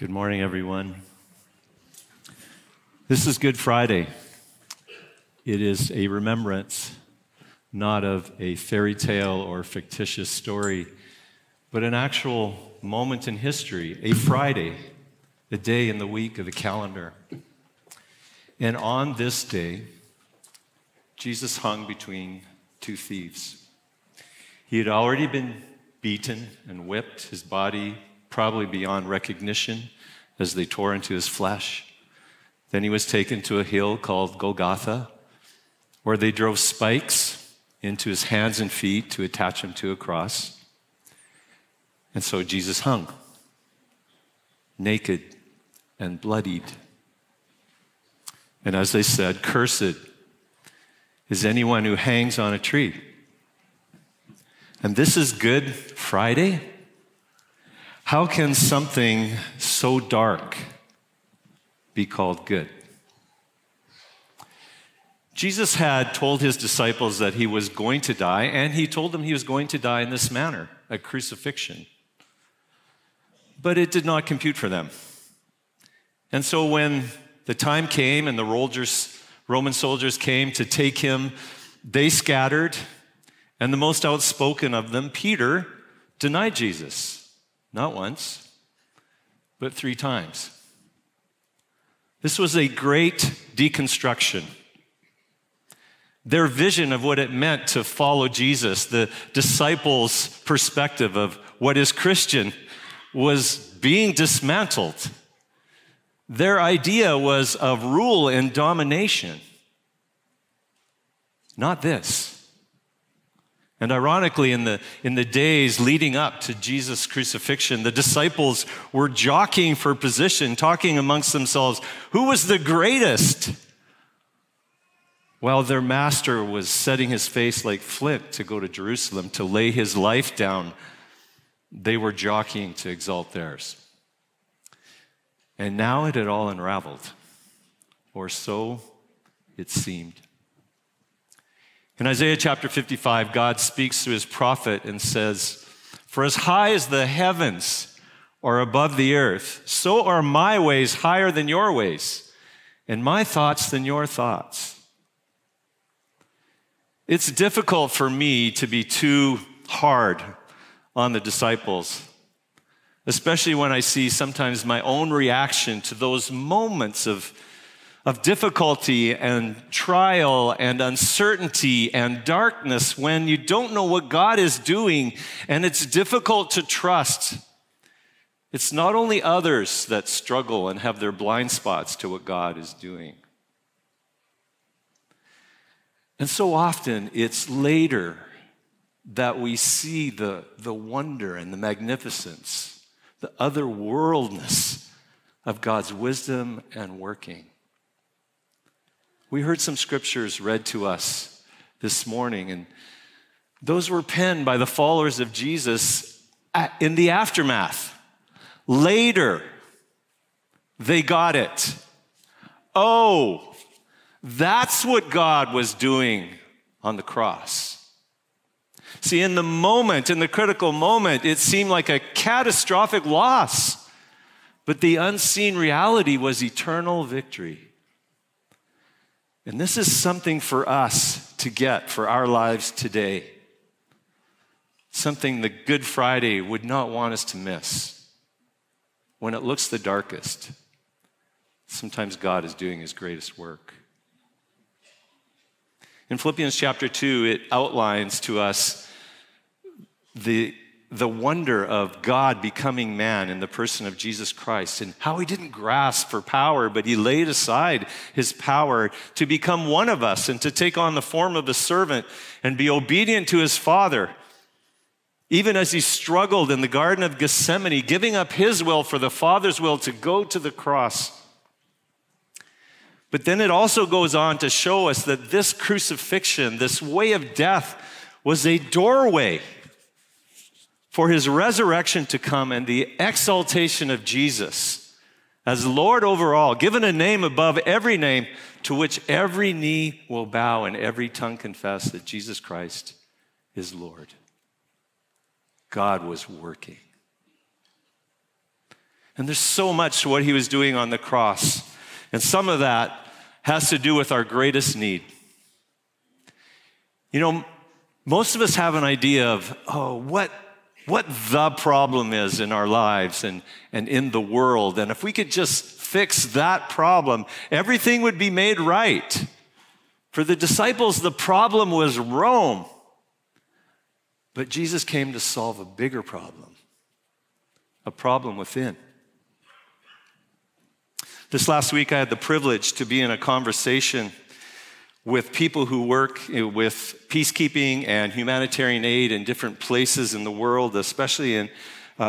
Good morning, everyone. This is Good Friday. It is a remembrance, not of a fairy tale or fictitious story, but an actual moment in history, a Friday, the day in the week of the calendar. And on this day, Jesus hung between two thieves. He had already been beaten and whipped, his body probably beyond recognition as they tore into his flesh. Then he was taken to a hill called Golgotha, where they drove spikes into his hands and feet to attach him to a cross. And so Jesus hung, naked and bloodied. And as they said, "Cursed is anyone who hangs on a tree." And this is Good Friday? How can something so dark be called good? Jesus had told his disciples that he was going to die, and he told them he was going to die in this manner, at crucifixion. But it did not compute for them. And so when the time came and the Roman soldiers came to take him, they scattered, and the most outspoken of them, Peter, denied Jesus, not once, but 3 times. This was a great deconstruction. Their vision of what it meant to follow Jesus, the disciples' perspective of what is Christian, was being dismantled. Their idea was of rule and domination. Not this. And ironically, in the days leading up to Jesus' crucifixion, the disciples were jockeying for position, talking amongst themselves, who was the greatest? While their master was setting his face like flint to go to Jerusalem to lay his life down, they were jockeying to exalt theirs. And now it had all unraveled, or so it seemed. In Isaiah chapter 55, God speaks to his prophet and says, "For as high as the heavens are above the earth, so are my ways higher than your ways, and my thoughts than your thoughts." It's difficult for me to be too hard on the disciples, especially when I see sometimes my own reaction to those moments of difficulty and trial and uncertainty and darkness when you don't know what God is doing and it's difficult to trust. It's not only others that struggle and have their blind spots to what God is doing. And so often, it's later that we see the wonder and the magnificence, the otherworldness of God's wisdom and working. We heard some scriptures read to us this morning, and those were penned by the followers of Jesus in the aftermath. Later, they got it. Oh, that's what God was doing on the cross. See, in the moment, in the critical moment, it seemed like a catastrophic loss, but the unseen reality was eternal victory. And this is something for us to get for our lives today, something that Good Friday would not want us to miss. When it looks the darkest, sometimes God is doing his greatest work. In Philippians chapter 2, it outlines to us the wonder of God becoming man in the person of Jesus Christ and how he didn't grasp for power, but he laid aside his power to become one of us and to take on the form of a servant and be obedient to his Father. Even as he struggled in the Garden of Gethsemane, giving up his will for the Father's will to go to the cross. But then it also goes on to show us that this crucifixion, this way of death, was a doorway for his resurrection to come and the exaltation of Jesus as Lord over all, given a name above every name to which every knee will bow and every tongue confess that Jesus Christ is Lord. God was working. And there's so much to what he was doing on the cross. And some of that has to do with our greatest need. You know, most of us have an idea of, oh, what the problem is in our lives and in the world. And if we could just fix that problem, everything would be made right. For the disciples, the problem was Rome. But Jesus came to solve a bigger problem, a problem within. This last week, I had the privilege to be in a conversation with people who work with peacekeeping and humanitarian aid in different places in the world, especially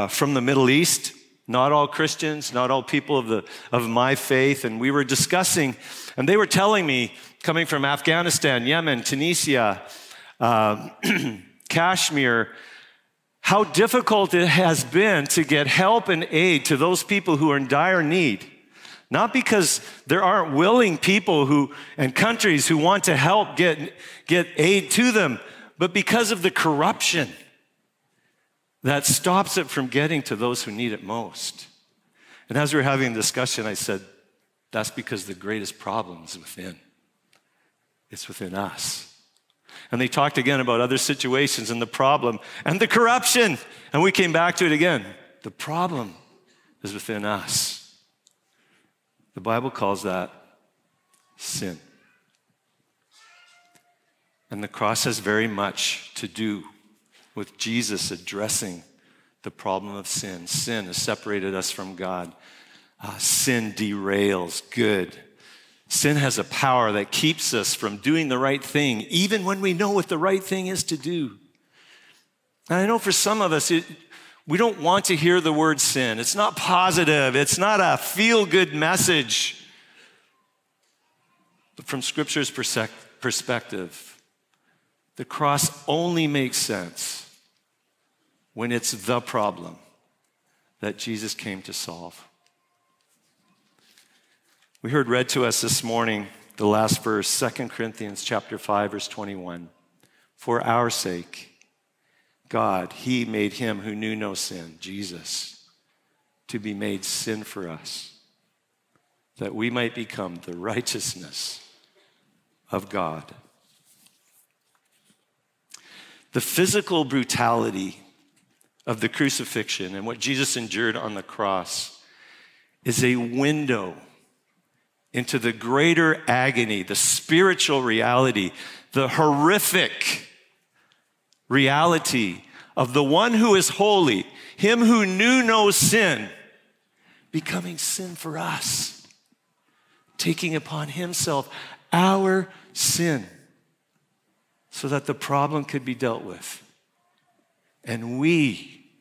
from the Middle East. Not all Christians, not all people of my faith. And we were discussing, and they were telling me, coming from Afghanistan, Yemen, Tunisia, Kashmir, how difficult it has been to get help and aid to those people who are in dire need. Not because there aren't willing people and countries who want to help get aid to them, but because of the corruption that stops it from getting to those who need it most. And as we were having the discussion, I said, that's because the greatest problem is within. It's within us. And they talked again about other situations and the problem and the corruption. And we came back to it again. The problem is within us. The Bible calls that sin. And the cross has very much to do with Jesus addressing the problem of sin. Sin has separated us from God. Sin derails good. Sin has a power that keeps us from doing the right thing, even when we know what the right thing is to do. And I know for some of us, we don't want to hear the word sin. It's not positive. It's not a feel-good message. But from Scripture's perspective, the cross only makes sense when it's the problem that Jesus came to solve. We heard read to us this morning the last verse, 2 Corinthians chapter 5, verse 21. For our sake, God, he made him who knew no sin, Jesus, to be made sin for us, that we might become the righteousness of God. The physical brutality of the crucifixion and what Jesus endured on the cross is a window into the greater agony, the spiritual reality, the horrific reality of the one who is holy, him who knew no sin, becoming sin for us, taking upon himself our sin so that the problem could be dealt with. And we,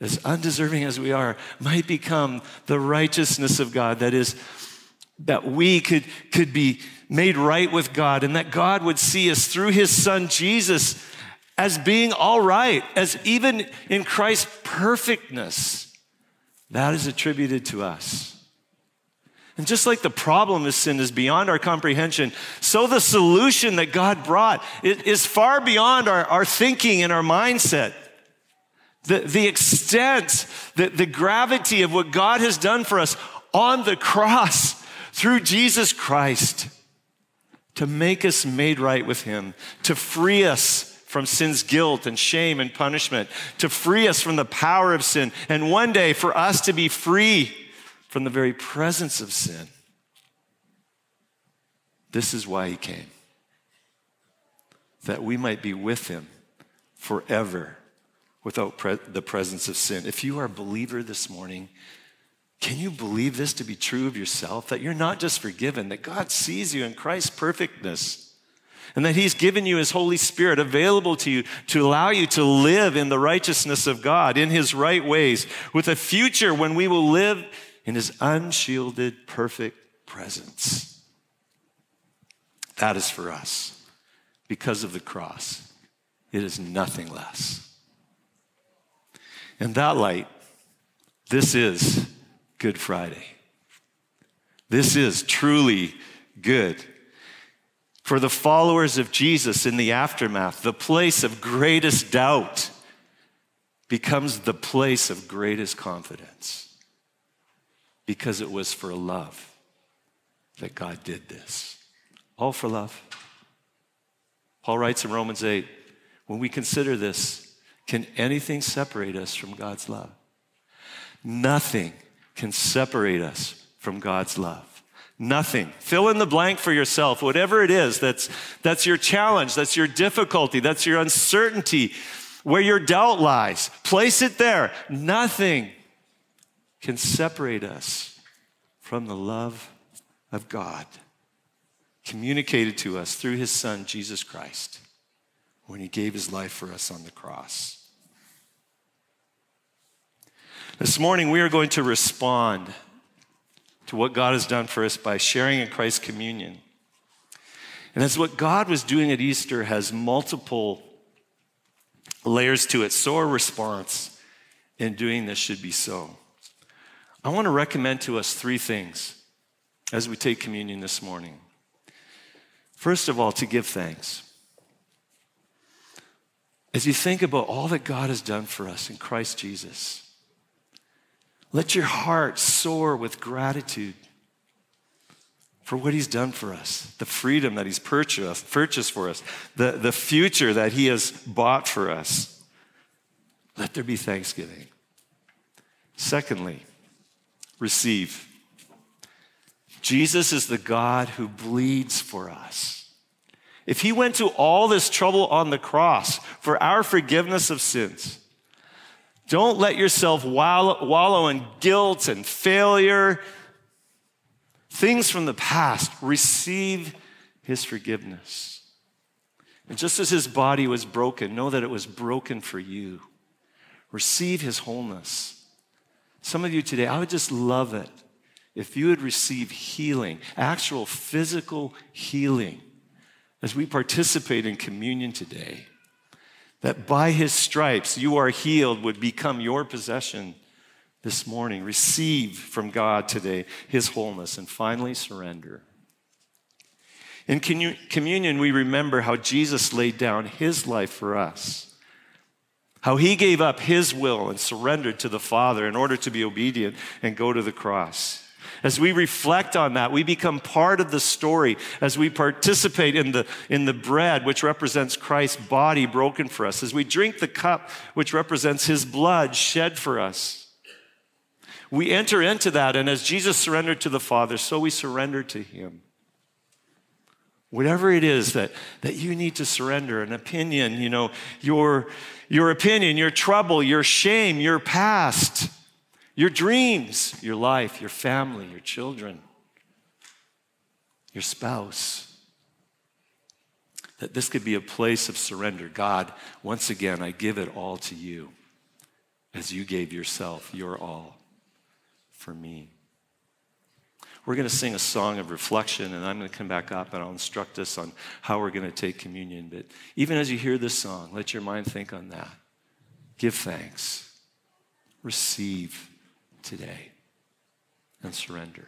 as undeserving as we are, might become the righteousness of God. That is, that we could be made right with God, and that God would see us through his son Jesus as being all right, as even in Christ's perfectness, that is attributed to us. And just like the problem of sin is beyond our comprehension, so the solution that God brought is far beyond our thinking and our mindset. The extent, the gravity of what God has done for us on the cross through Jesus Christ to make us made right with him, to free us from sin's guilt and shame and punishment, to free us from the power of sin, and one day for us to be free from the very presence of sin. This is why he came, that we might be with him forever without the presence of sin. If you are a believer this morning, can you believe this to be true of yourself, that you're not just forgiven, that God sees you in Christ's perfectness, and that he's given you his Holy Spirit available to you to allow you to live in the righteousness of God, in his right ways, with a future when we will live in his unshielded, perfect presence. That is for us. Because of the cross, it is nothing less. In that light, this is Good Friday. This is truly good. For the followers of Jesus in the aftermath, the place of greatest doubt becomes the place of greatest confidence. because it was for love that God did this. All for love. Paul writes in Romans 8, when we consider this, can anything separate us from God's love? Nothing can separate us from God's love. Nothing. Fill in the blank for yourself. Whatever it is, that's your challenge, that's your difficulty, that's your uncertainty, where your doubt lies. Place it there. Nothing can separate us from the love of God communicated to us through his son, Jesus Christ, when he gave his life for us on the cross. This morning, we are going to respond to what God has done for us by sharing in Christ's communion. And as what God was doing at Easter has multiple layers to it, so our response in doing this should be so. I want to recommend to us three things as we take communion this morning. First of all, to give thanks. As you think about all that God has done for us in Christ Jesus, let your heart soar with gratitude for what he's done for us, the freedom that he's purchased for us, the future that he has bought for us. Let there be thanksgiving. Secondly, receive. Jesus is the God who bleeds for us. If he went to all this trouble on the cross for our forgiveness of sins, don't let yourself wallow in guilt and failure, things from the past. Receive his forgiveness. And just as his body was broken, know that it was broken for you. Receive his wholeness. Some of you today, I would just love it if you would receive healing, actual physical healing, as we participate in communion today. That by his stripes you are healed would become your possession this morning. Receive from God today his wholeness, and finally surrender. In communion, we remember how Jesus laid down his life for us, how he gave up his will and surrendered to the Father in order to be obedient and go to the cross. As we reflect on that, we become part of the story as we participate in the bread, which represents Christ's body broken for us, as we drink the cup, which represents his blood shed for us. We enter into that, and as Jesus surrendered to the Father, so we surrender to him. Whatever it is that you need to surrender, an opinion, your opinion, your trouble, your shame, your past, your dreams, your life, your family, your children, your spouse, that this could be a place of surrender. God, once again, I give it all to you as you gave yourself, your all for me. We're going to sing a song of reflection, and I'm going to come back up and I'll instruct us on how we're going to take communion. But even as you hear this song, let your mind think on that. Give thanks. Receive today and surrender.